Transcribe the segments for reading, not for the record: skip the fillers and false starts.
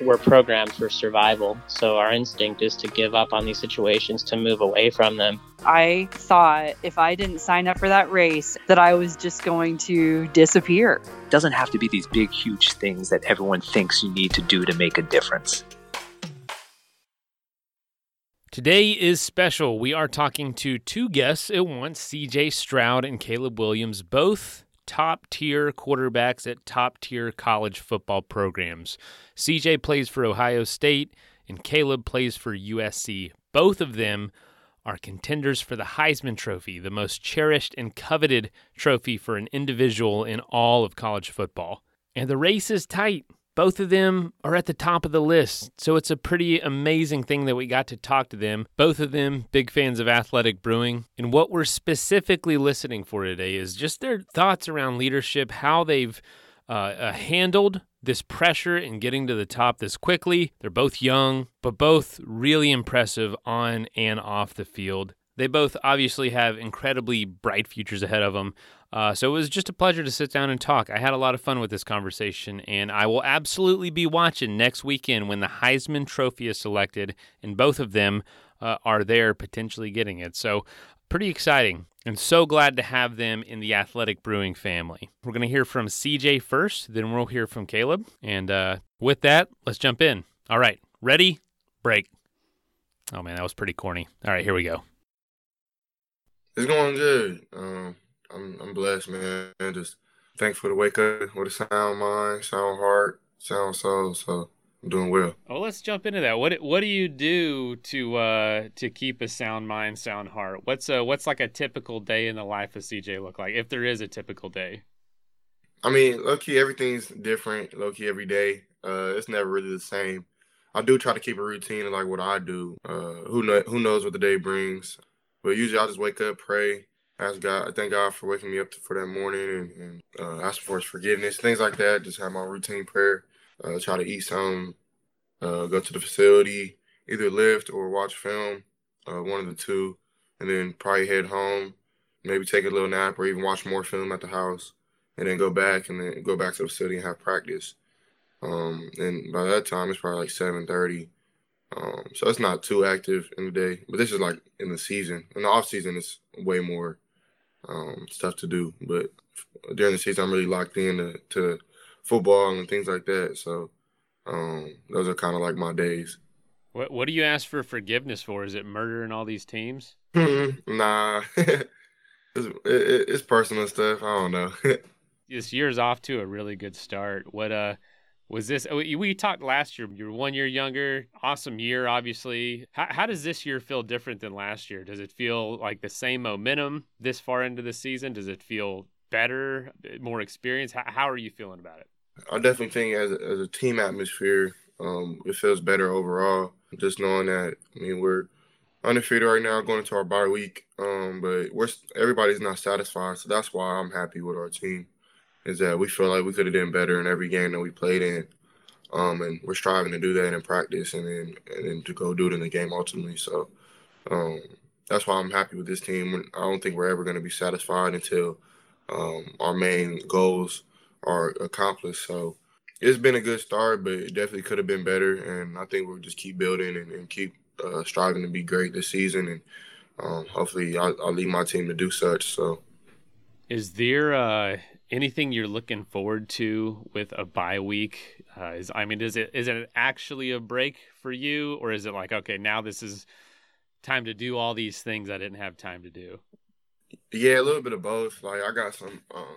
We're programmed for survival, so our instinct is to give up on these situations, to move away from them. I thought if I didn't sign up for that race, that I was just going to disappear. It doesn't have to be these big, huge things that everyone thinks you need to do to make a difference. Today is special. We are talking to two guests at once, CJ Stroud and Caleb Williams, both top-tier quarterbacks at top-tier college football programs. CJ plays for Ohio State, and Caleb plays for USC. Both of them are contenders for the Heisman Trophy, the most cherished and coveted trophy for an individual in all of college football. And the race is tight. Both of them are at the top of the list, so it's a pretty amazing thing that we got to talk to them. Both of them big fans of Athletic Brewing, and what we're specifically listening for today is just their thoughts around leadership, how they've handled this pressure and getting to the top this quickly. They're both young, but both really impressive on and off the field. They both obviously have incredibly bright futures ahead of them. So it was just a pleasure to sit down and talk. I had a lot of fun with this conversation, and I will absolutely be watching next weekend when the Heisman Trophy is selected, and both of them are there potentially getting it. So pretty exciting, and so glad to have them in the Athletic Brewing family. We're going to hear from CJ first, then we'll hear from Caleb. And with that, let's jump in. All right, ready? Break. Oh, man, that was pretty corny. All right, here we go. It's going good. I'm blessed, man. Just thankful to wake up with a sound mind, sound heart, sound soul. So I'm doing well. Oh, let's jump into that. What do you do to keep a sound mind, sound heart? What's like a typical day in the life of CJ look like, if there is a typical day? I mean, low key everything's different. Low key every day, it's never really the same. I do try to keep a routine of like what I do. Who knows what the day brings. But usually I just wake up, pray, ask God. I thank God for waking me up for that morning and ask for His forgiveness, things like that. Just have my routine prayer, try to eat some, go to the facility, either lift or watch film, one of the two, and then probably head home, maybe take a little nap or even watch more film at the house, and then go back to the facility and have practice. And by that time, it's probably like 7:30. So it's not too active in the day, but this is like in the season. In the off season, it's way more stuff to do. But during the season, I'm really locked in to football and things like that. So those are kind of like my days. What do you ask for forgiveness for? Is it murdering all these teams? Nah, it's personal stuff. I don't know. This year's off to a really good start. Was this, we talked last year, you were 1 year younger, awesome year, obviously. How does this year feel different than last year? Does it feel like the same momentum this far into the season? Does it feel better, more experience? How are you feeling about it? I definitely think as a team atmosphere, it feels better overall. Just knowing that, I mean, we're undefeated right now going into our bye week, but everybody's not satisfied. So that's why I'm happy with our team. Is that we feel like we could have done better in every game that we played in, and we're striving to do that in practice and then to go do it in the game ultimately. So that's why I'm happy with this team. I don't think we're ever going to be satisfied until our main goals are accomplished. So it's been a good start, but it definitely could have been better, and I think we'll just keep building and keep striving to be great this season, and hopefully I'll lead my team to do such. So is there anything you're looking forward to with a bye week? Is it actually a break for you, or is it like, okay, now this is time to do all these things I didn't have time to do? Yeah, a little bit of both. Like I got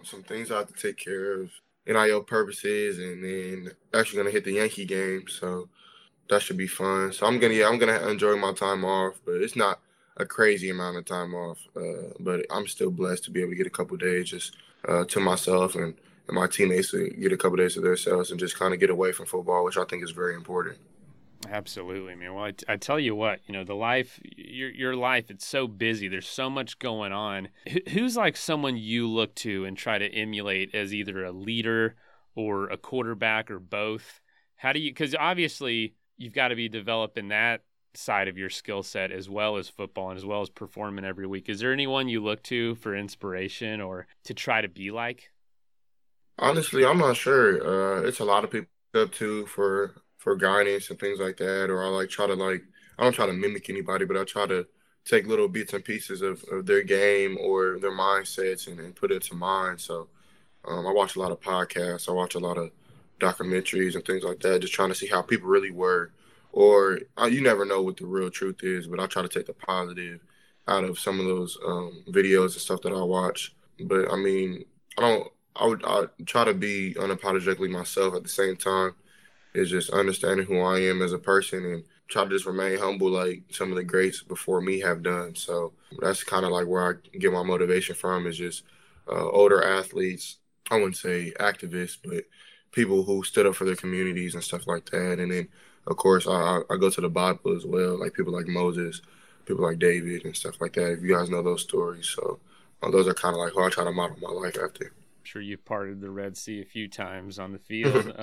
some things I have to take care of, NIL purposes, and then actually gonna hit the Yankee game, so that should be fun. So I'm gonna enjoy my time off, but it's not a crazy amount of time off. But I'm still blessed to be able to get a couple of days just. To myself and my teammates to get a couple of days to themselves and just kind of get away from football, which I think is very important. Absolutely, man. Well, I tell you what, you know, the life, your life, it's so busy. There's so much going on. Who's like someone you look to and try to emulate as either a leader or a quarterback or both? How do you, because obviously you've got to be developing that side of your skill set as well as football and as well as performing every week. Is there anyone you look to for inspiration or to try to be like? Honestly, I'm not sure. It's a lot of people up to for guidance and things like that. Or I like try to like, I don't try to mimic anybody, but I try to take little bits and pieces of their game or their mindsets and put it to mine. So I watch a lot of podcasts. I watch a lot of documentaries and things like that, just trying to see how people really were. Or you never know what the real truth is, but I try to take the positive out of some of those videos and stuff that I watch. But I mean, I try to be unapologetically myself at the same time. It's just understanding who I am as a person and try to just remain humble like some of the greats before me have done. So that's kind of like where I get my motivation from, is just older athletes. I wouldn't say activists, but people who stood up for their communities and stuff like that. And then, of course, I go to the Bible as well, like people like Moses, people like David and stuff like that, if you guys know those stories. So those are kind of like who I try to model my life after. I'm sure you've parted the Red Sea a few times on the field.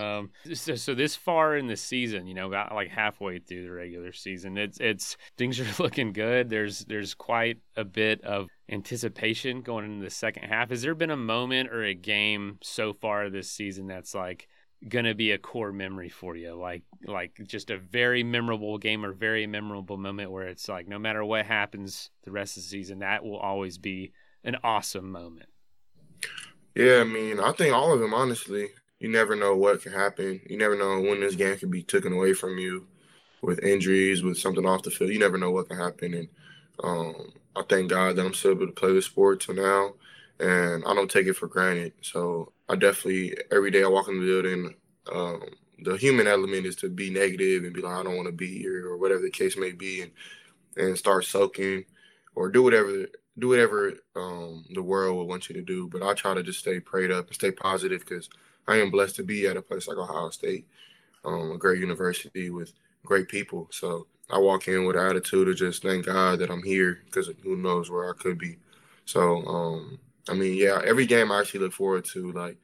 So this far in the season, you know, about like halfway through the regular season, it's things are looking good. There's quite a bit of anticipation going into the second half. Has there been a moment or a game so far this season that's like gonna be a core memory for you, like just a very memorable game or very memorable moment where it's like no matter what happens the rest of the season, that will always be an awesome moment? Yeah, I mean, I think all of them, honestly. You never know what can happen. You never know when this game can be taken away from you with injuries, with something off the field. You never know what can happen. And I thank God that I'm still able to play this sport till now, and I don't take it for granted. So I definitely, every day I walk in the building, the human element is to be negative and be like, I don't want to be here or whatever the case may be, and start soaking or do whatever the world would want you to do. But I try to just stay prayed up and stay positive, because I am blessed to be at a place like Ohio State, a great university with great people. So I walk in with an attitude of just thank God that I'm here, because who knows where I could be. So, I mean, yeah, every game I actually look forward to, like,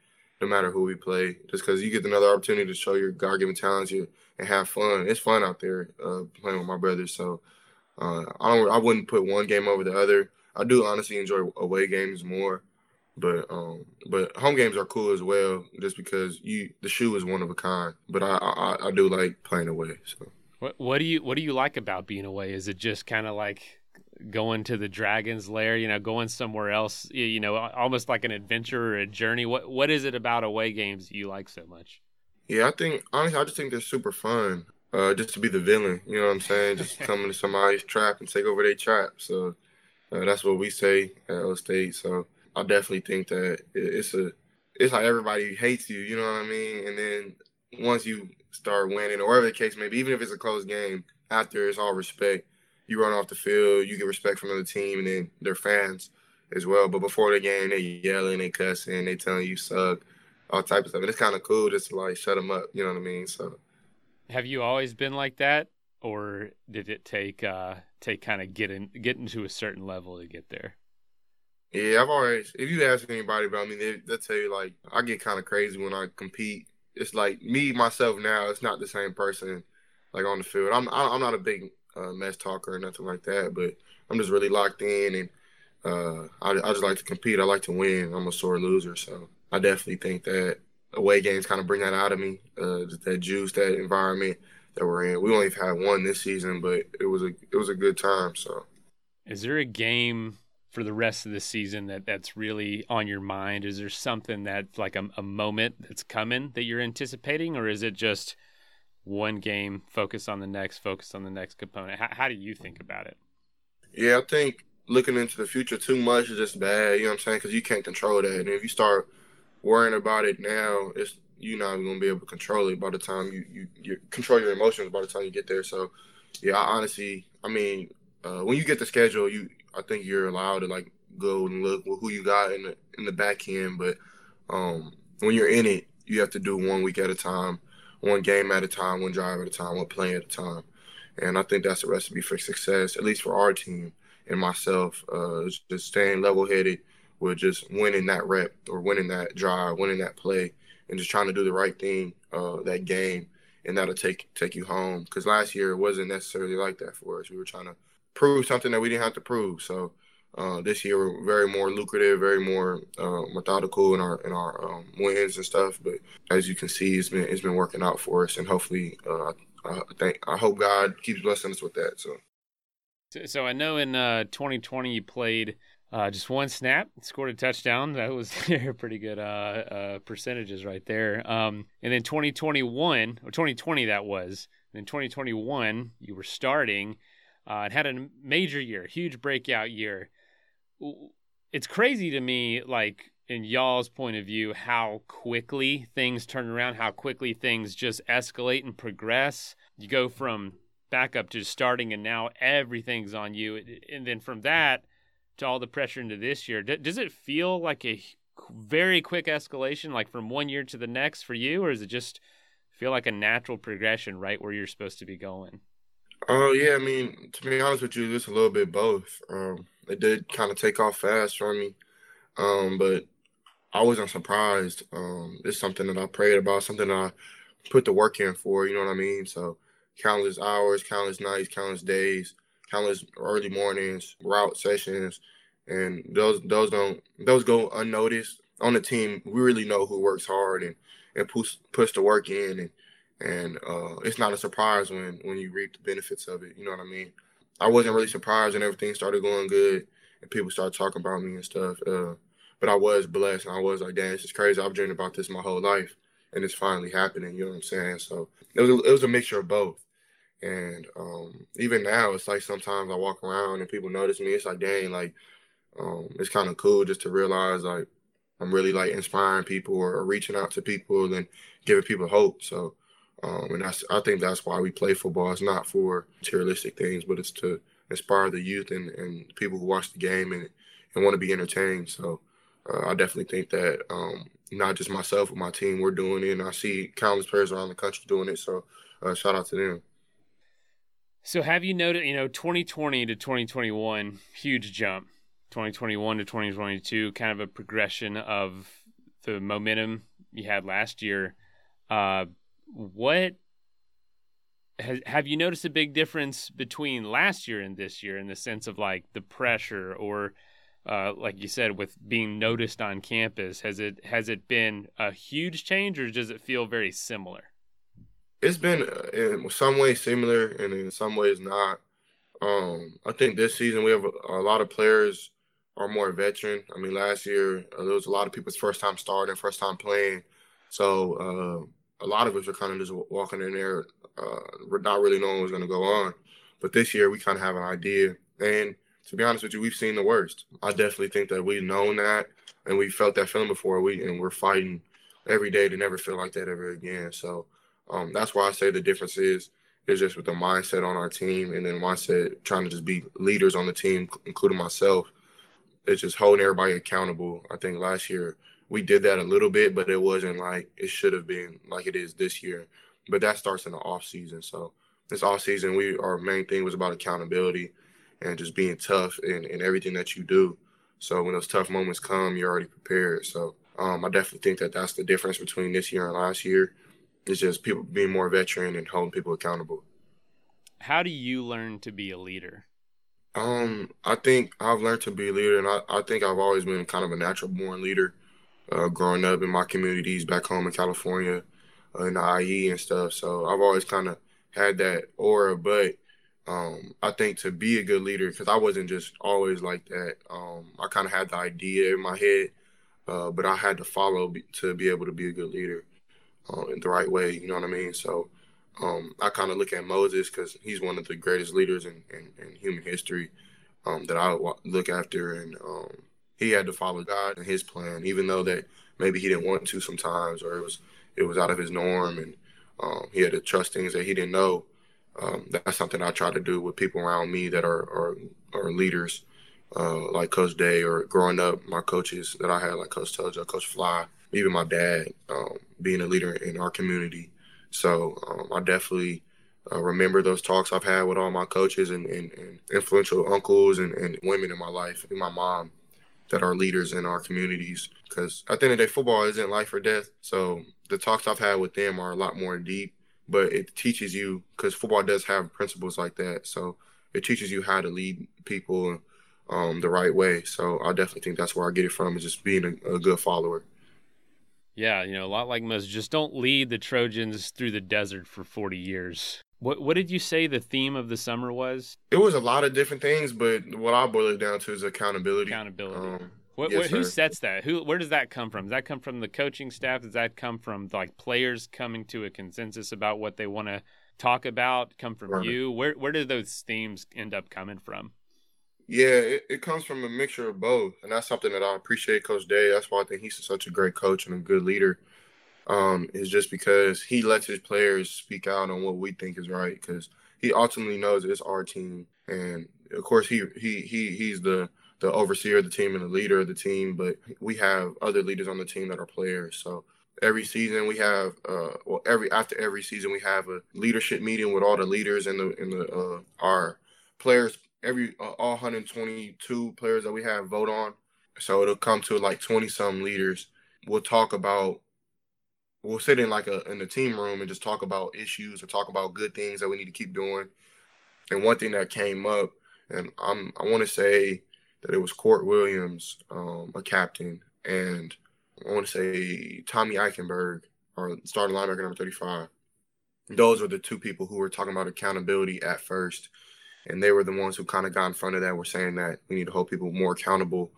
no matter who we play, just because you get another opportunity to show your God-given talents and have fun. It's fun out there playing with my brothers. So I wouldn't put one game over the other. I do honestly enjoy away games more, but home games are cool as well, just because the shoe is one of a kind. But I do like playing away. So what do you like about being away? Is it just kind of like going to the Dragon's Lair, you know, going somewhere else, you know, almost like an adventure or a journey? What is it about away games that you like so much? Yeah, I think honestly, I just think they're super fun. Just to be the villain, you know what I'm saying? Just come into somebody's trap and take over their trap. So. That's what we say at O State. So I definitely think that it's how everybody hates you, you know what I mean? And then once you start winning, or whatever the case may be, even if it's a close game, after it's all respect. You run off the field, you get respect from the team, and then their fans as well. But before the game, they yelling, they cussing, they telling you suck, all type of stuff. And it's kind of cool just to, like, shut them up, you know what I mean? So, have you always been like that? Or did it take kind of getting to a certain level to get there? Yeah, I've always, if you ask anybody about me, they'll tell you, like, I get kind of crazy when I compete. It's like me, myself now, it's not the same person, like, on the field. I'm not a big mess talker or nothing like that, but I'm just really locked in, and I just like to compete. I like to win. I'm a sore loser, so I definitely think that away games kind of bring that out of me, just that juice, that environment that we're in. We only had one this season, but it was a good time. So, is there a game for the rest of the season that's really on your mind? Is there something that's like a moment that's coming that you're anticipating, or is it just one game, focus on the next component? How do you think about it? Yeah, I think looking into the future too much is just bad, you know what I'm saying? Because you can't control that. And if you start worrying about it now, you're not going to be able to control it by the time you control your emotions by the time you get there. So, yeah, when you get the schedule, I think you're allowed to, like, go and look with who you got in the back end. But when you're in it, you have to do one week at a time, one game at a time, one drive at a time, one play at a time. And I think that's a recipe for success, at least for our team and myself, just staying level-headed with just winning that rep or winning that drive, winning that play, and just trying to do the right thing that game, and that'll take you home. Because last year it wasn't necessarily like that for us. We were trying to prove something that we didn't have to prove. So this year we're very more lucrative, very more methodical in our wins and stuff. But as you can see, it's been working out for us, and hopefully I hope God keeps blessing us with that. So I know in 2020 you played just one snap, scored a touchdown. That was pretty good percentages right there. And then 2020 that was. And then 2021 you were starting and had a major year, huge breakout year. It's crazy to me, like in y'all's point of view, how quickly things turn around, how quickly things just escalate and progress. You go from backup to starting, and now everything's on you. And then from that to all the pressure into this year, does it feel like a very quick escalation, like from one year to the next for you, or does it just feel like a natural progression right where you're supposed to be going? Oh, yeah. I mean, to be honest with you, just a little bit both. It did kind of take off fast for me, but I wasn't surprised. It's something that I prayed about, something that I put the work in for, you know what I mean? So countless hours, countless nights, countless days, countless early mornings, route sessions, and those go unnoticed. On the team, we really know who works hard and puts the work in, and it's not a surprise when you reap the benefits of it, you know what I mean? I wasn't really surprised when everything started going good and people started talking about me and stuff, but I was blessed, and I was like, damn, this is crazy. I've dreamed about this my whole life, and it's finally happening, you know what I'm saying? So it was a mixture of both. And even now, it's like sometimes I walk around and people notice me. It's like, dang, like it's kind of cool just to realize like I'm really like inspiring people or reaching out to people and giving people hope. So, and I think that's why we play football. It's not for materialistic things, but it's to inspire the youth and people who watch the game and want to be entertained. So I definitely think that not just myself, but my team, we're doing it. And I see countless players around the country doing it. So shout out to them. So have you noticed, 2020 to 2021, huge jump, 2021 to 2022, kind of a progression of the momentum you had last year. What have you noticed a big difference between last year and this year in the sense of like the pressure or like you said, with being noticed on campus? Has it been a huge change, or does it feel very similar? It's been in some ways similar and in some ways not. I think this season we have a lot of players are more veteran. I mean, last year there was a lot of people's first time starting, first time playing. So a lot of us are kind of just walking in there, not really knowing what's going to go on. But this year we kind of have an idea. And to be honest with you, we've seen the worst. I definitely think that we've known that and we felt that feeling before. We're fighting every day to never feel like that ever again. So that's why I say the difference is just with the mindset on our team, and then mindset trying to just be leaders on the team, including myself. It's just holding everybody accountable. I think last year we did that a little bit, but it wasn't like it should have been like it is this year. But that starts in the off season. So this off season, our main thing was about accountability and just being tough in everything that you do. So when those tough moments come, you're already prepared. So I definitely think that that's the difference between this year and last year. It's just people being more veteran and holding people accountable. How do you learn to be a leader? I think I've learned to be a leader, and I think I've always been kind of a natural-born leader growing up in my communities back home in California, in the IE and stuff. So I've always kind of had that aura, but I think to be a good leader, because I wasn't just always like that. I kind of had the idea in my head, but I had to follow to be able to be a good leader. In the right way, you know what I mean? So I kind of look at Moses because he's one of the greatest leaders in human history that I look after. And he had to follow God and his plan, even though that maybe he didn't want to sometimes, or it was out of his norm, and he had to trust things that he didn't know. That's something I try to do with people around me that are leaders, like Coach Day, or growing up, my coaches that I had, like Coach Tudja, Coach Fly, even my dad, being a leader in our community. So I definitely remember those talks I've had with all my coaches and influential uncles and women in my life, and my mom. that are leaders in our communities, because at the end of the day, football isn't life or death. So the talks I've had with them are a lot more deep, but it teaches you, because football does have principles like that. So it teaches you how to lead people the right way. So I definitely think that's where I get it from, is just being a good follower. Yeah, you know, a lot like most, just don't lead the Trojans through the desert for 40 years. What did you say the theme of the summer was? It was a lot of different things, but what I boil it down to is accountability. Who sets that? Where does that come from? Does that come from the coaching staff? Does that come from like players coming to a consensus about what they want to talk about? Come from you? Where do those themes end up coming from? Yeah, it comes from a mixture of both, and that's something that I appreciate Coach Day. That's why I think he's such a great coach and a good leader, is just because he lets his players speak out on what we think is right, because he ultimately knows it's our team. And, of course, he's the overseer of the team and the leader of the team, but we have other leaders on the team that are players. So every season we have after every season we have a leadership meeting with all the leaders and our players. All 122 players that we have vote on. So it'll come to like 20-some leaders. We'll sit in like in the team room and just talk about issues or talk about good things that we need to keep doing. And one thing that came up, and I want to say that it was Court Williams, a captain, and I want to say Tommy Eichenberg, or starting linebacker number 35. Those are the two people who were talking about accountability at first. And they were the ones who kind of got in front of that, were saying that we need to hold people more accountable,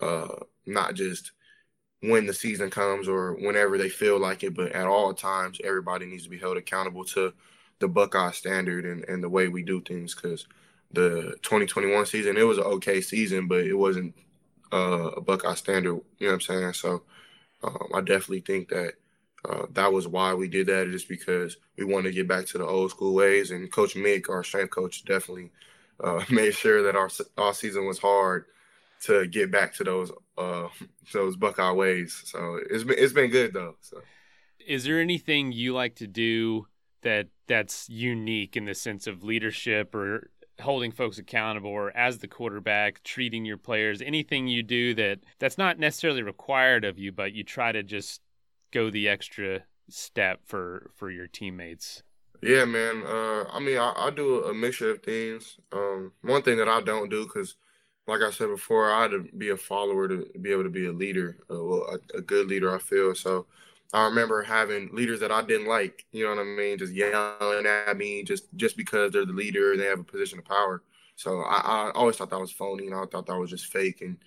not just when the season comes or whenever they feel like it, but at all times, everybody needs to be held accountable to the Buckeye standard and the way we do things. Because the 2021 season, it was an okay season, but it wasn't a Buckeye standard, you know what I'm saying? So I definitely think that that was why we did that, just because we wanted to get back to the old school ways. And Coach Mick, our strength coach, definitely made sure that our season was hard to get back to those Buckeye ways. So it's been good though. So, is there anything you like to do that's unique in the sense of leadership or holding folks accountable, or as the quarterback, treating your players? Anything you do that's not necessarily required of you, but you try to just go the extra step for your teammates? Yeah, man. I mean, I do a mixture of things. One thing that I don't do, because like I said before, I had to be a follower to be able to be a leader, a good leader, I feel. So I remember having leaders that I didn't like, you know what I mean, just yelling at me just because they're the leader and they have a position of power. So I always thought that was phony, and I thought that was just fake. And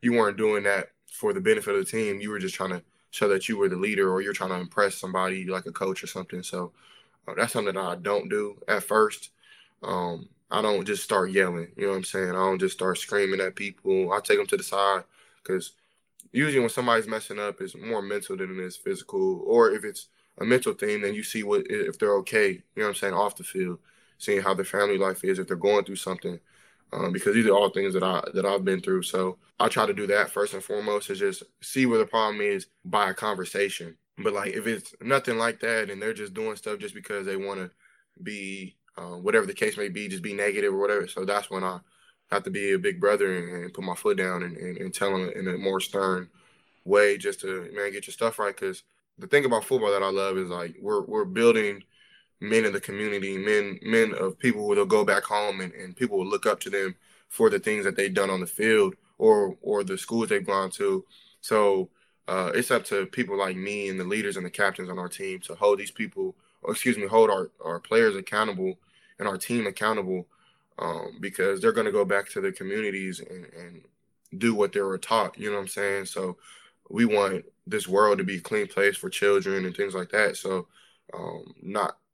you weren't doing that for the benefit of the team. You were just trying to show that you were the leader, or you're trying to impress somebody like a coach or something. So that's something that I don't do at first. I don't just start yelling, you know what I'm saying? I don't just start screaming at people. I take them to the side, because usually when somebody's messing up, it's more mental than it is physical. Or if it's a mental thing, then you see if they're okay, you know what I'm saying, off the field, seeing how their family life is, if they're going through something. Because these are all things that I've been through. So I try to do that first and foremost, is just see where the problem is by a conversation. But, like, if it's nothing like that and they're just doing stuff just because they want to be, whatever the case may be, just be negative or whatever. So that's when I have to be a big brother and put my foot down and tell them in a more stern way, just to, man, get your stuff right. Because the thing about football that I love is, like, we're building – men in the community, men of people who will go back home and people will look up to them for the things that they've done on the field or the schools they've gone to. So it's up to people like me and the leaders and the captains on our team to hold hold our players accountable and our team accountable, because they're going to go back to their communities and do what they were taught, you know what I'm saying? So we want this world to be a clean place for children and things like that. So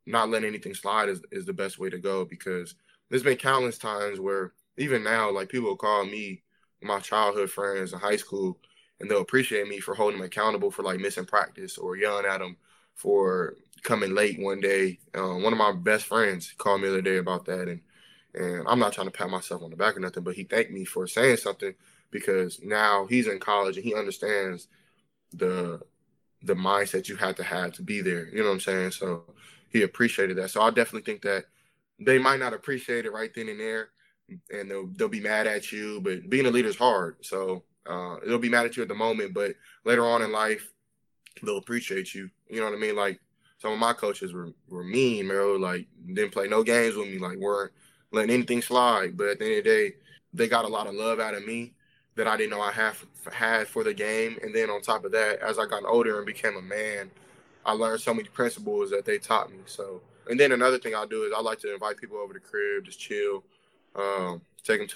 not letting anything slide is the best way to go, because there's been countless times where even now, like, people call me my childhood friends in high school, and they'll appreciate me for holding them accountable for, like, missing practice or yelling at them for coming late one day. One of my best friends called me the other day about that, and I'm not trying to pat myself on the back or nothing, but he thanked me for saying something, because now he's in college and he understands the mindset you have to be there. You know what I'm saying? So he appreciated that. So I definitely think that they might not appreciate it right then and there, and they'll be mad at you, but being a leader is hard. So It'll be mad at you at the moment, but later on in life, they'll appreciate you. You know what I mean? Like, some of my coaches were mean, bro. Like, didn't play no games with me. Like, weren't letting anything slide. But at the end of the day, they got a lot of love out of me that I didn't know I had for the game. And then on top of that, as I got older and became a man, I learned so many principles that they taught me. So, and then another thing I do is I like to invite people over to the crib, just chill, take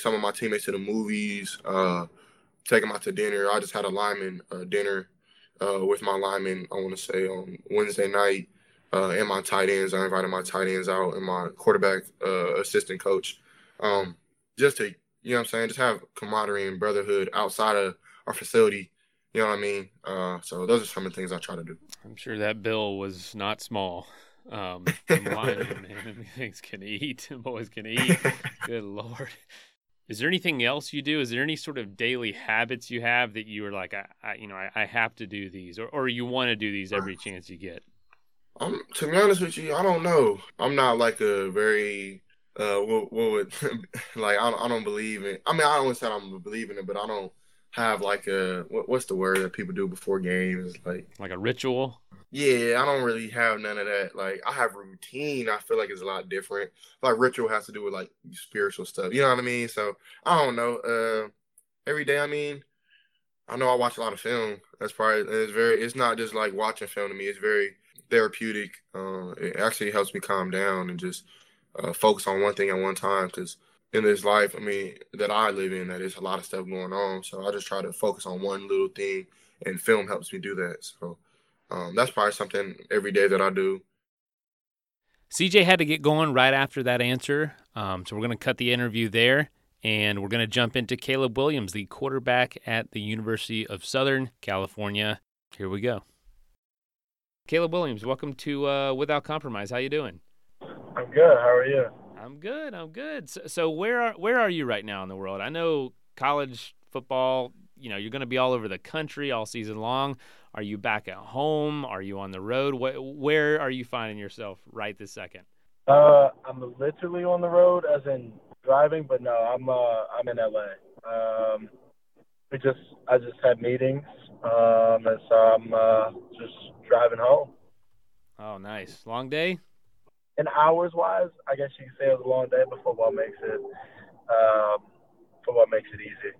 some of my teammates to the movies, take them out to dinner. I just had a lineman dinner with my lineman, I want to say, on Wednesday night, and my tight ends. I invited my tight ends out and my quarterback assistant coach, just to, you know what I'm saying, just have camaraderie and brotherhood outside of our facility. You know what I mean? So those are some of the things I try to do. I'm sure that bill was not small. Linemen, man, things can eat. Boys can eat. Good Lord. Is there anything else you do? Is there any sort of daily habits you have that you are like, I have to do these, or you want to do these every chance you get? To be honest with you, I don't know. I'm not like a very I don't believe in. I mean, I don't say I don't believe in it, but I don't have like a what's the word that people do before games, like a ritual. Yeah, I don't really have none of that. Like, I have routine. I feel like it's a lot different. Like, ritual has to do with, like, spiritual stuff. You know what I mean? So, I don't know. Every day, I mean, I know I watch a lot of film. That's probably – it's not just, like, watching film to me. It's very therapeutic. It actually helps me calm down and just focus on one thing at one time, because in this life, I mean, that I live in, that is a lot of stuff going on. So, I just try to focus on one little thing, and film helps me do that. So, that's probably something every day that I do. CJ had to get going right after that answer, so we're going to cut the interview there, and we're going to jump into Caleb Williams, the quarterback at the University of Southern California. Here we go. Caleb Williams, welcome to Without Compromise. How you doing? I'm good. How are you? I'm good. So where are you right now in the world? I know college football, you know, you're going to be all over the country all season long. Are you back at home? Are you on the road? Where are you finding yourself right this second? I'm literally on the road, as in driving, but no, I'm in LA. I just had meetings, and so I'm just driving home. Oh, nice. Long day? In hours-wise, I guess you could say it was a long day, but football makes it easy.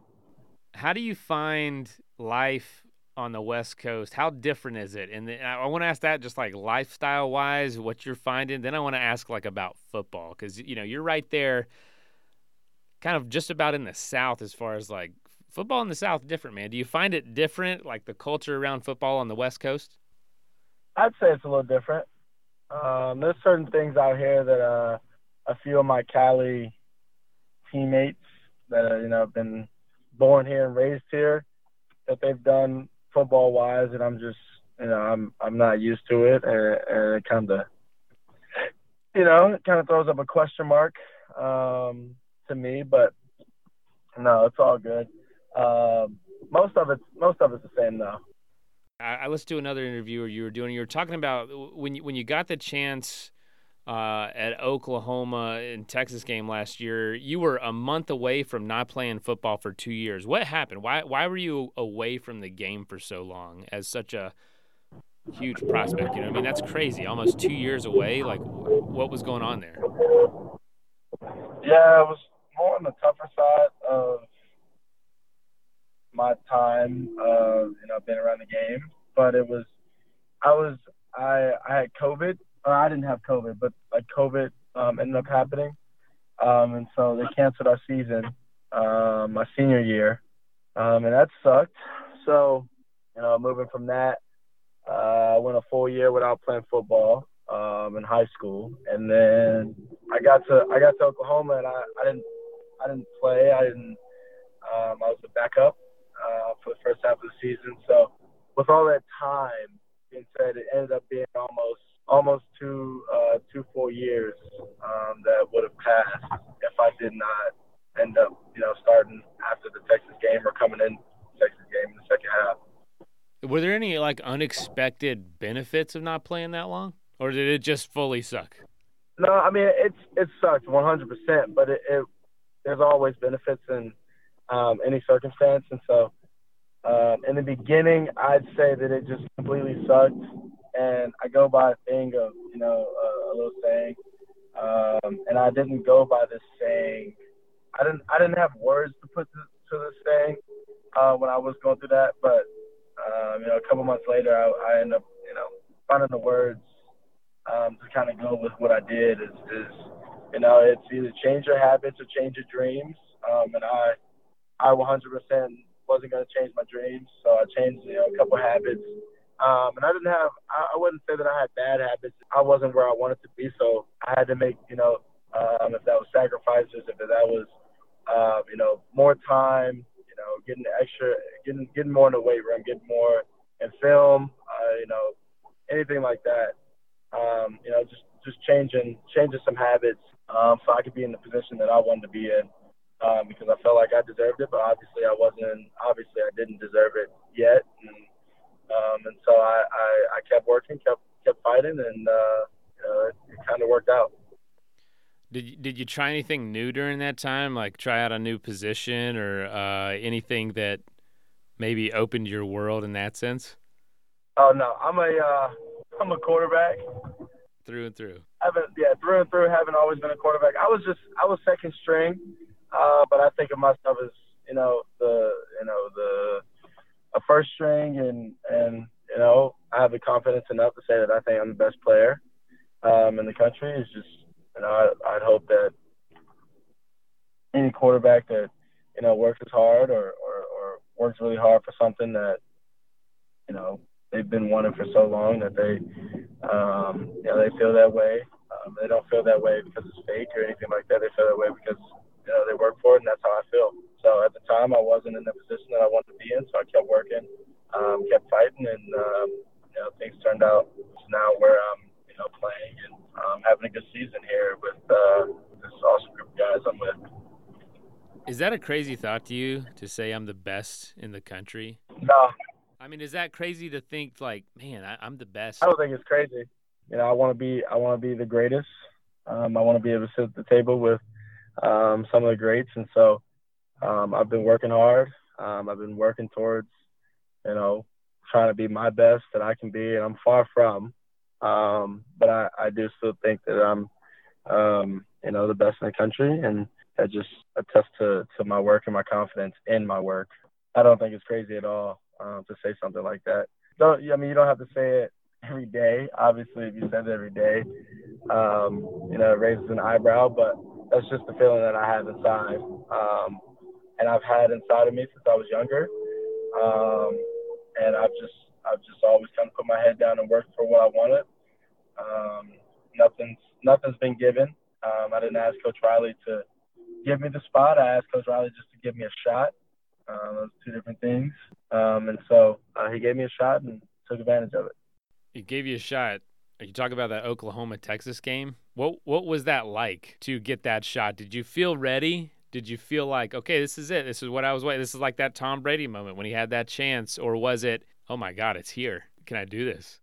How do you find life on the West Coast? How different is it? And I want to ask that just like lifestyle wise, what you're finding. Then I want to ask like about football, because, you know, you're right there kind of just about in the South, as far as like football in the South, different, man. Do you find it different, like the culture around football on the West Coast? I'd say it's a little different. There's certain things out here that a few of my Cali teammates that you know, have been born here and raised here, that they've done football wise, and I'm just, you know, I'm not used to it, and it kind of, you know, it kind of throws up a question mark to me. But no, it's all good. Most of it's the same though. I listened to another interview you were talking about when you got the chance at Oklahoma and Texas game last year, you were a month away from not playing football for 2 years. What happened? Why were you away from the game for so long as such a huge prospect? You know what I mean? That's crazy. Almost 2 years away. Like, what was going on there? Yeah, it was more on the tougher side of my time, you know, being around the game. But it was, I had COVID. I didn't have COVID, but like COVID ended up happening. And so they canceled our season, my senior year. And that sucked. So, you know, moving from that, I went a full year without playing football in high school. And then I got to Oklahoma, and I didn't play. I was the backup for the first half of the season. So with all that time being said, it ended up being almost two full years that would have passed if I did not end up, you know, starting after the Texas game or coming in the Texas game in the second half. Were there any, like, unexpected benefits of not playing that long, or did it just fully suck? No, I mean, it sucked 100%, but there's always benefits, and any circumstance. And so in the beginning, I'd say that it just completely sucked. And I go by a thing of, you know, a little saying. And I didn't go by this saying. I didn't have words to put to this saying when I was going through that. But, you know, a couple months later, I ended up, you know, finding the words to kind of go with what I did is, you know, it's either change your habits or change your dreams. And I 100% wasn't going to change my dreams. So I changed, you know, a couple habits. And I didn't have – I wouldn't say that I had bad habits. I wasn't where I wanted to be, so I had to make, you know, if that was sacrifices, if that was, you know, more time, you know, getting extra – getting more in the weight room, getting more in film, you know, anything like that. You know, just changing some habits so I could be in the position that I wanted to be in because I felt like I deserved it, but obviously I wasn't – obviously I didn't deserve it yet. And so I kept working, kept fighting, and it kind of worked out. Did you try anything new during that time, like try out a new position or anything that maybe opened your world in that sense? Oh, no. I'm a quarterback. Through and through. Through and through, haven't always been a quarterback. I was second string, but I think of myself as, you know, a first string, and you know, I have the confidence enough to say that I think I'm the best player in the country. It's just, you know, I'd hope that any quarterback that, you know, works as hard or works really hard for something that, you know, they've been wanting for so long that they, you know, they feel that way. They don't feel that way because it's fake or anything like that. They feel that way because, you know, they work for it, and that's how I feel. So at the time, I wasn't in the position that I wanted to be in, so I kept working, kept fighting, and, you know, things turned out to now where I'm, you know, playing and having a good season here with this awesome group of guys I'm with. Is that a crazy thought to you, to say I'm the best in the country? No. I mean, is that crazy to think, like, man, I'm the best? I don't think it's crazy. You know, I want to be the greatest. I want to be able to sit at the table with some of the greats, and so I've been working hard. I've been working towards, you know, trying to be my best that I can be, and I'm far from. But I do still think that I'm, you know, the best in the country, and that just attests to my work and my confidence in my work. I don't think it's crazy at all to say something like that. You don't have to say it every day. Obviously, if you said it every day, you know, it raises an eyebrow, but that's just the feeling that I have inside. And I've had inside of me since I was younger. And I've just always kind of put my head down and worked for what I wanted. Nothing's been given. I didn't ask Coach Riley to give me the spot. I asked Coach Riley just to give me a shot. Those two different things. And so he gave me a shot and took advantage of it. He gave you a shot. You talk about that Oklahoma-Texas game. What was that like to get that shot? Did you feel ready? Did you feel like, okay, this is it. This is what I was waiting. This is like that Tom Brady moment when he had that chance, or was it, oh, my God, it's here. Can I do this?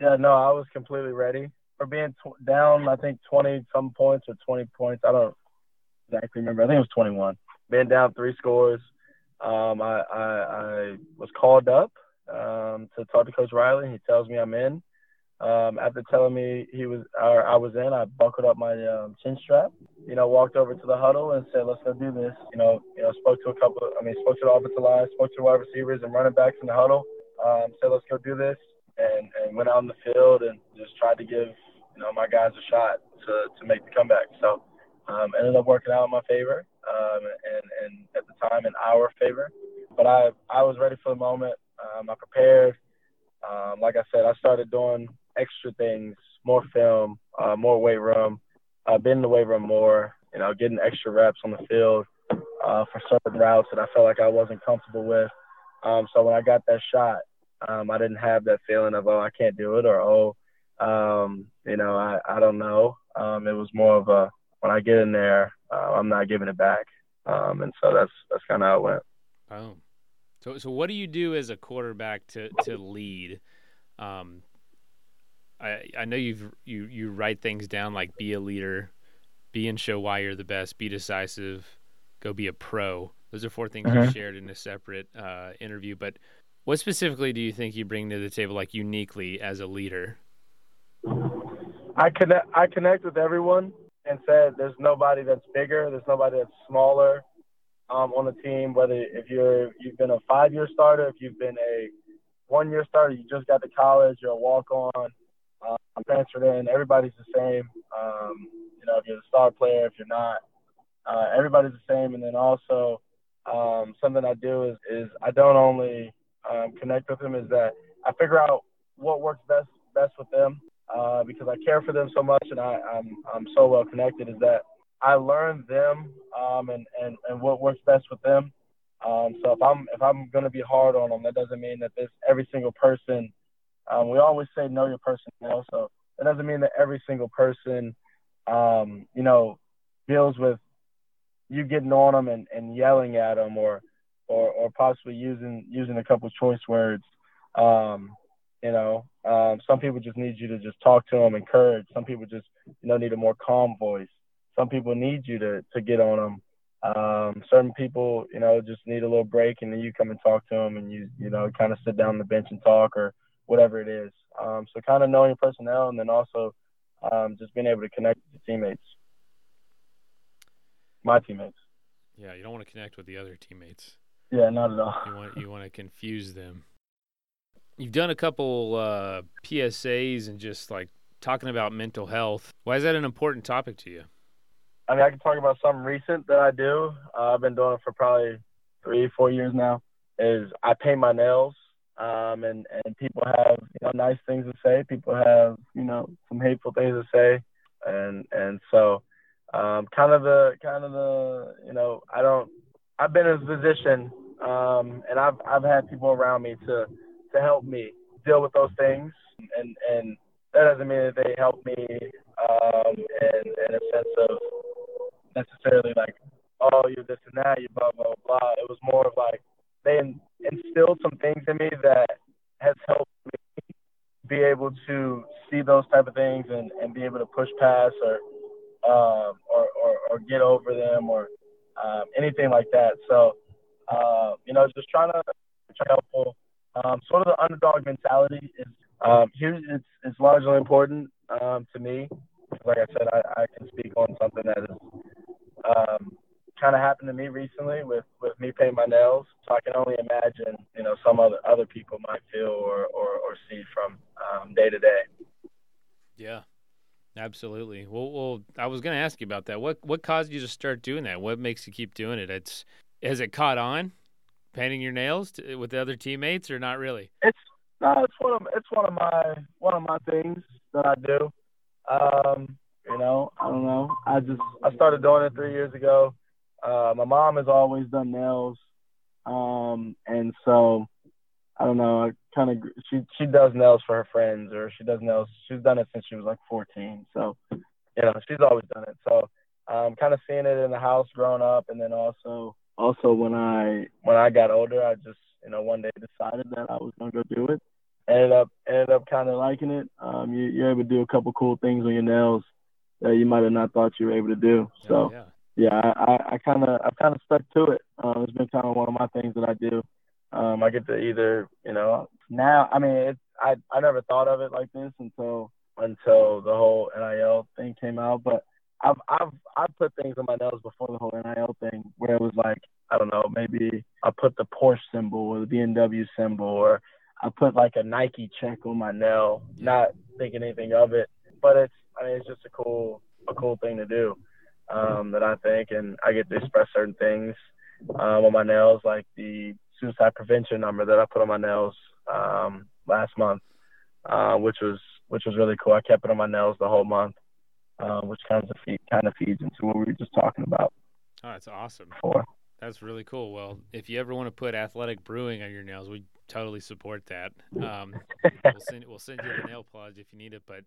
Yeah, no, I was completely ready. For being down, I think, 20-some points or 20 points. I don't exactly remember. I think it was 21. Being down 3 scores, I was called up to talk to Coach Riley. He tells me I'm in. After telling me I was in, I buckled up my chin strap, you know, walked over to the huddle and said, let's go do this. You know, spoke to the offensive line, spoke to the wide receivers and running backs in the huddle, said, let's go do this, and went out on the field and just tried to give, you know, my guys a shot to make the comeback. So ended up working out in my favor and at the time in our favor. But I was ready for the moment. I prepared. Like I said, I started doing – extra things, more film, more weight room, been in the weight room more, you know, getting extra reps on the field for certain routes that I felt like I wasn't comfortable with. So when I got that shot, I didn't have that feeling of, oh, I can't do it, or, oh, you know, I don't know. It was more of a, when I get in there, I'm not giving it back. And so that's kind of how it went. Oh. So what do you do as a quarterback to lead? I know you write things down like be a leader, be and show why you're the best, be decisive, go be a pro. Those are four things you shared in a separate interview. But what specifically do you think you bring to the table, like uniquely as a leader? I connect with everyone and said there's nobody that's bigger, there's nobody that's smaller on the team. Whether if you've been a 5-year starter, if you've been a 1-year starter, you just got to college, you're a walk-on, transferred in. Everybody's the same. If you're the star player, if you're not, everybody's the same. And then also something I do is I don't only connect with them, is that I figure out what works best with them because I care for them so much and I'm so well connected, is that I learn them and what works best with them. So if I'm going to be hard on them, that doesn't mean that every single person. We always say know your personnel, so that doesn't mean that every single person, deals with you getting on them and yelling at them or possibly using a couple choice words. Some people just need you to just talk to them, encourage. Some people just need a more calm voice. Some people need you to get on them. Certain people, just need a little break, and then you come and talk to them, and you kind of sit down on the bench and talk or whatever it is. So kind of knowing your personnel, and then also just being able to connect with your teammates. My teammates. Yeah, you don't want to connect with the other teammates. Yeah, not at all. You want to confuse them. You've done a couple PSAs and just like talking about mental health. Why is that an important topic to you? I mean, I can talk about something recent that I do. I've been doing it for probably 3-4 years now, is I paint my nails. And people have nice things to say. People have some hateful things to say, and so kind of the I've been in a position and I've had people around me to help me deal with those things, and that doesn't mean that they help me in a sense of necessarily like, oh, you're this and that, you blah blah blah. It was more of like they instilled some things in me that has helped me be able to see those type of things and be able to push past or get over them or anything like that. So, just trying to be helpful. Sort of the underdog mentality is huge. It's largely important to me. Like I said, I can speak on something that is kind of happened to me recently with me painting my nails. So I can only imagine, some other people might feel or see from day to day. Yeah, absolutely. Well, I was going to ask you about that. What caused you to start doing that? What makes you keep doing it? Has it caught on, painting your nails with the other teammates, or not really? It's one of my things that I do. I don't know. I started doing it 3 years ago. My mom has always done nails, and so I don't know. I kind of she does nails for her friends, or she does nails. She's done it since she was like 14, so she's always done it. So kind of seeing it in the house growing up, and then also when I got older, I just one day decided that I was gonna go do it. Ended up kind of liking it. You're able to do a couple cool things on your nails that you might have not thought you were able to do. So. Oh, yeah. Yeah, I've kind of stuck to it. It's been kind of one of my things that I do. I get to either, now, I mean, I never thought of it like this until the whole NIL thing came out. But I've put things on my nails before the whole NIL thing, where it was like, I don't know, maybe I put the Porsche symbol or the BMW symbol, or I put like a Nike check on my nail, not thinking anything of it. But it's just a cool thing to do. That I think, and I get to express certain things on my nails, like the suicide prevention number that I put on my nails last month, which was really cool. I kept it on my nails the whole month, which kind of feeds into what we were just talking about. Oh, that's awesome. Before. That's really cool. Well, if you ever want to put Athletic Brewing on your nails, we totally support that. We'll send you the nail polish if you need it, but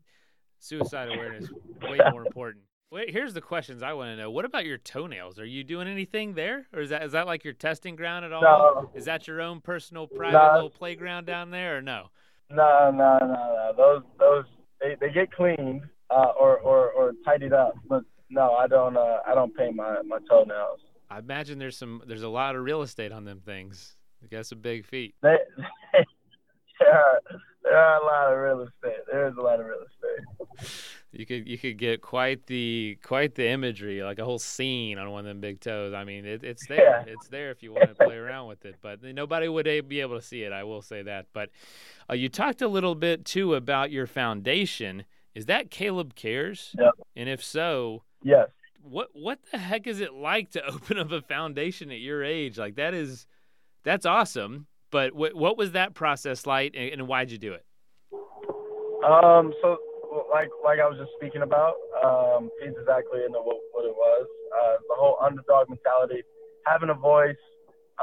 suicide awareness way more important. Wait, here's the questions I want to know. What about your toenails? Are you doing anything there? Or is that like your testing ground at all? No. Is that your own personal private little playground down there, or no? No. Those they get cleaned or tidied up, but no, I don't paint my toenails. I imagine there's a lot of real estate on them things. I guess a big feat. There are a lot of real estate. There is a lot of real estate. You could get quite the imagery, like a whole scene on one of them big toes. I mean, it's there. Yeah. It's there if you want to play around with it. But nobody would be able to see it, I will say that. But you talked a little bit, too, about your foundation. Is that Caleb Cares? Yep. And if so, yes. What the heck is it like to open up a foundation at your age? Like that's awesome. But what was that process like, and why'd you do it? So like I was just speaking about, feeds exactly into what it was. The whole underdog mentality, having a voice,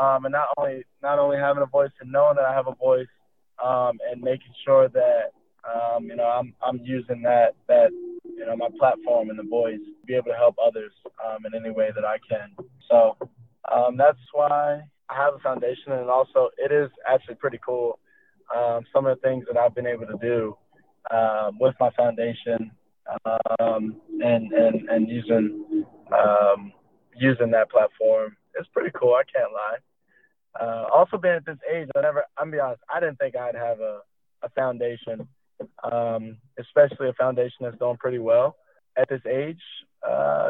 and not only having a voice and knowing that I have a voice, and making sure that I'm using that my platform and the voice to be able to help others in any way that I can. So that's why I have a foundation, and also it is actually pretty cool. Some of the things that I've been able to do with my foundation and using that platform, it's pretty cool. I can't lie. Also being at this age, I'm gonna be honest, I didn't think I'd have a foundation, especially a foundation that's doing pretty well at this age.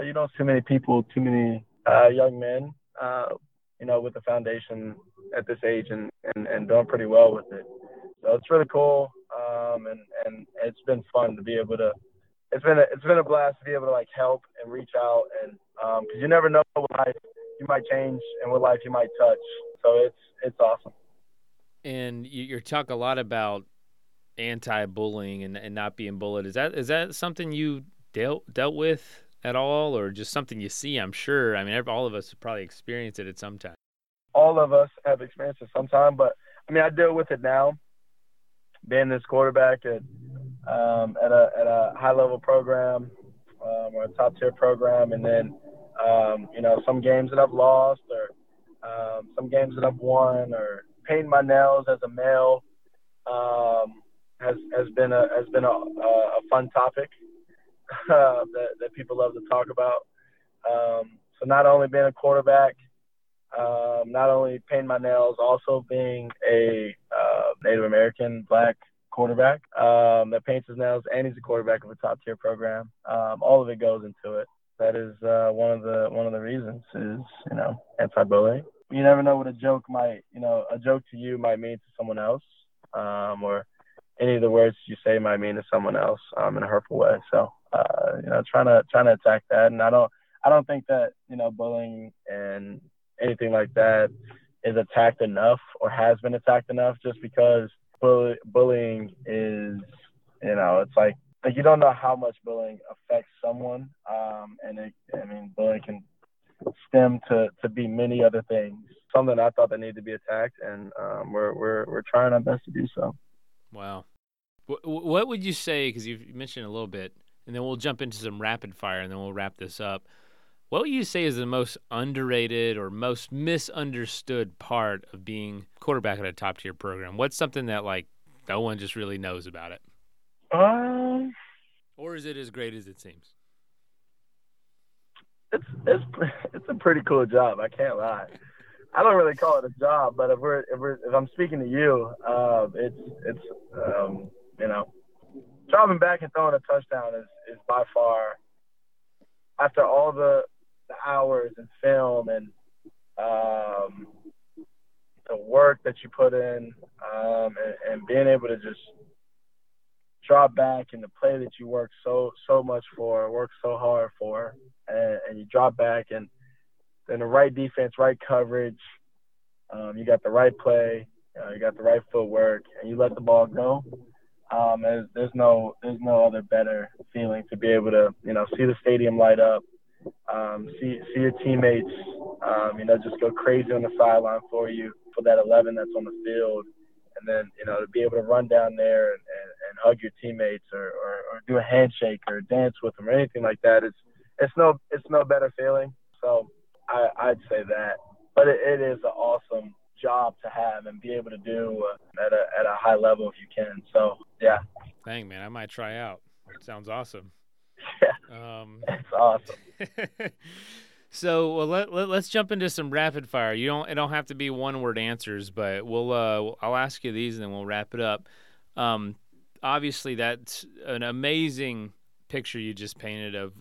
You don't see too many young men, with a foundation at this age and doing pretty well with it. So it's really cool. And it's been fun to be able to, it's been a blast to be able to help and reach out. And, cause you never know what life you might change and what life you might touch. So it's awesome. And you talk a lot about anti-bullying and not being bullied. Is that something you dealt with at all, or just something you see? I'm sure. I mean, all of us have probably experienced it at some time. All of us have experienced it sometime, but I mean, I deal with it now. Being this quarterback at a high level program, or a top tier program, and then some games that I've lost, or some games that I've won, or painting my nails as a male. Has been a fun topic that people love to talk about. So not only being a quarterback, not only painting my nails, also being a Native American black quarterback that paints his nails, and he's a quarterback of a top tier program. All of it goes into it. That is one of the reasons is anti-bullying. You never know what a joke might to you might mean to someone else. Or any of the words you say might mean to someone else in a hurtful way. So trying to attack that, and I don't think that bullying and anything like that is attacked enough or has been attacked enough. Just because bullying is it's like you don't know how much bullying affects someone, and bullying can stem to be many other things. Something I thought that needed to be attacked, and we're trying our best to do so. Wow. What would you say, because you've mentioned a little bit, and then we'll jump into some rapid fire, and then we'll wrap this up. What would you say is the most underrated or most misunderstood part of being quarterback at a top-tier program? What's something that, no one just really knows about it? Or is it as great as it seems? It's a pretty cool job, I can't lie. I don't really call it a job, but if I'm speaking to you, it's dropping back and throwing a touchdown is by far, after all the hours and film and the work that you put in, and being able to just drop back and the play that you work so much for, work so hard for, and you drop back and. And the right defense, right coverage, you got the right play, you got the right footwork, and you let the ball go. There's no other better feeling to be able to, see the stadium light up, see your teammates, just go crazy on the sideline for you, for that 11 that's on the field, and then, to be able to run down there and hug your teammates or do a handshake or dance with them or anything like that. It's no better feeling. So. I'd say that, but it is an awesome job to have and be able to do at a high level if you can. So yeah. Dang man, I might try out. It sounds awesome. Yeah, it's awesome. So well, let's jump into some rapid fire. It don't have to be one word answers, but I'll ask you these and then we'll wrap it up. Obviously, that's an amazing picture you just painted of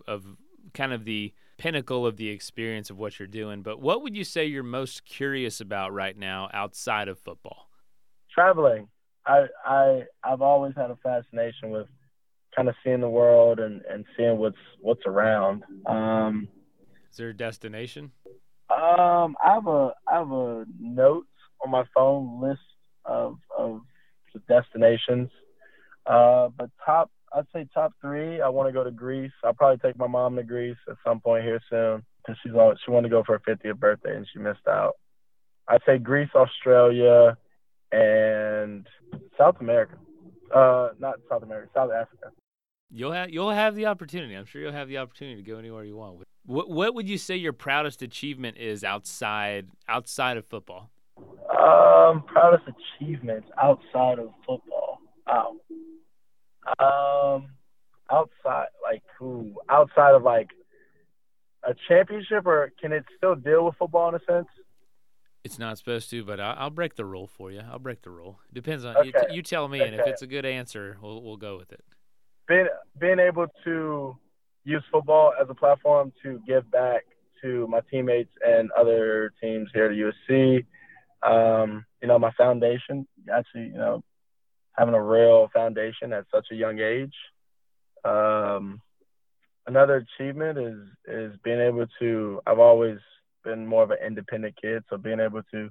kind of the pinnacle of the experience of what you're doing. But what would you say you're most curious about right now outside of football? Traveling. I've always had a fascination with kind of seeing the world and seeing what's around. Is there a destination? I have a note on my phone list of destinations. But I'd say top three, I want to go to Greece. I'll probably take my mom to Greece at some point here soon because she wanted to go for her 50th birthday and she missed out. I'd say Greece, Australia, and South America. Not South America, South Africa. You'll have the opportunity. I'm sure you'll have the opportunity to go anywhere you want. What would you say your proudest achievement is outside of football? Proudest achievements outside of football. Wow. Outside of like a championship, or can it still deal with football in a sense? It's not supposed to, but I'll break the rule for you. I'll break the rule. Depends on you. You tell me, and if it's a good answer, we'll go with it. Being able to use football as a platform to give back to my teammates and other teams here at USC. My foundation, actually, having a real foundation at such a young age. Another achievement is being able to – I've always been more of an independent kid, so being able to,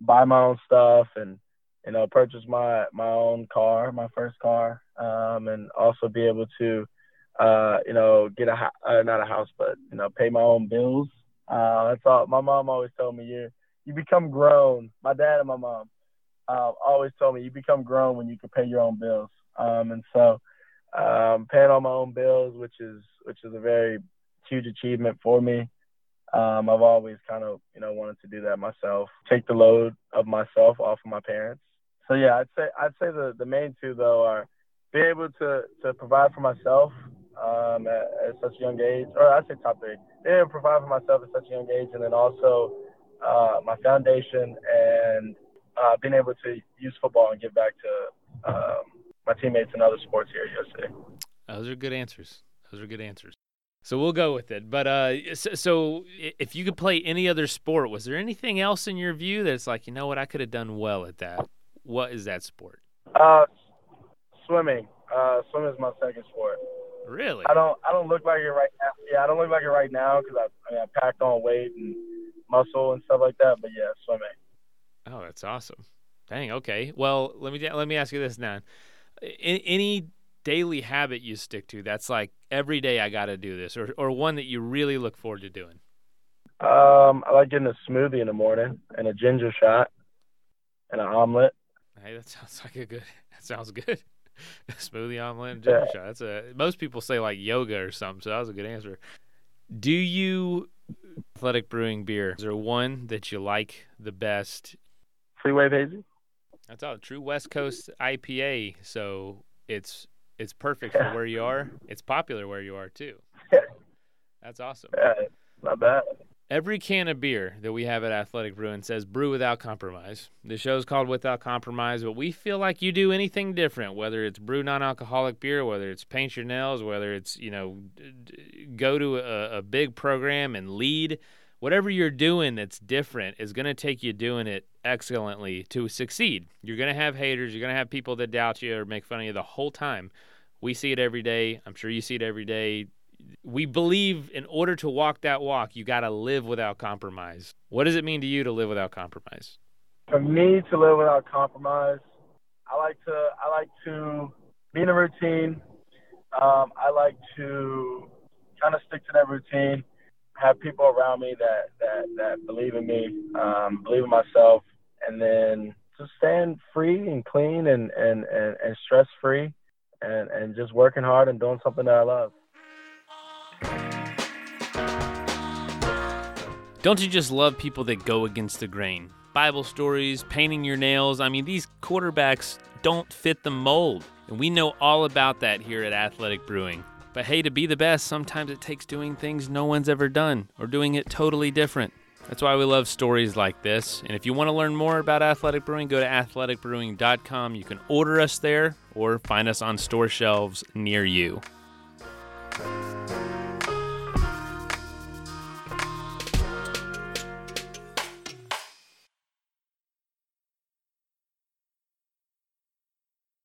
buy my own stuff and, purchase my own car, my first car, and also be able to, get not a house, but, pay my own bills. That's all. My mom always told me, you become grown. My dad and my mom. Always told me you become grown when you can pay your own bills, and so paying all my own bills, which is a very huge achievement for me. I've always kind of wanted to do that myself, take the load of myself off of my parents. So yeah, I'd say the main two though are being able to provide for myself at such a young age, or I'd say top three, being able to provide for myself at such a young age, and then also my foundation and being able to use football and give back to my teammates and other sports here yesterday. Those are good answers. So we'll go with it. But so if you could play any other sport, was there anything else in your view that's like, you know what, I could have done well at that? What is that sport? Swimming. Swimming is my second sport. Really? I don't look like it right now. Yeah, I don't look like it right now because I packed on weight and muscle and stuff like that. But yeah, swimming. Oh, that's awesome. Dang, okay. Well, let me ask you this now. Any daily habit you stick to that's like every day I got to do this, or one that you really look forward to doing? I like getting a smoothie in the morning and a ginger shot and an omelet. Hey, that sounds good. A smoothie, omelet, and ginger shot. Most people say like yoga or something, so that was a good answer. Do you – Athletic Brewing beer, is there one that you like the best? Freeway Hazy. That's all. True West Coast IPA, so it's perfect for where you are. It's popular where you are too. That's awesome. Yeah, not bad. Every can of beer that we have at Athletic Brewing says brew without compromise. The show's called Without Compromise, but we feel like you do anything different, whether it's brew non-alcoholic beer, whether it's paint your nails, whether it's, go to a big program and lead. Whatever you're doing that's different is going to take you doing it excellently to succeed. You're going to have haters. You're going to have people that doubt you or make fun of you the whole time. We see it every day. I'm sure you see it every day. We believe in order to walk that walk, you got to live without compromise. What does it mean to you to live without compromise? For me to live without compromise, I like to be in a routine. I like to kind of stick to that routine. Have people around me that believe in me, believe in myself, and then just staying free and clean and stress-free and just working hard and doing something that I love. Don't you just love people that go against the grain? Bible stories, painting your nails. I mean, these quarterbacks don't fit the mold, and we know all about that here at Athletic Brewing. But hey, to be the best, sometimes it takes doing things no one's ever done or doing it totally different. That's why we love stories like this. And if you want to learn more about Athletic Brewing, go to athleticbrewing.com. You can order us there or find us on store shelves near you.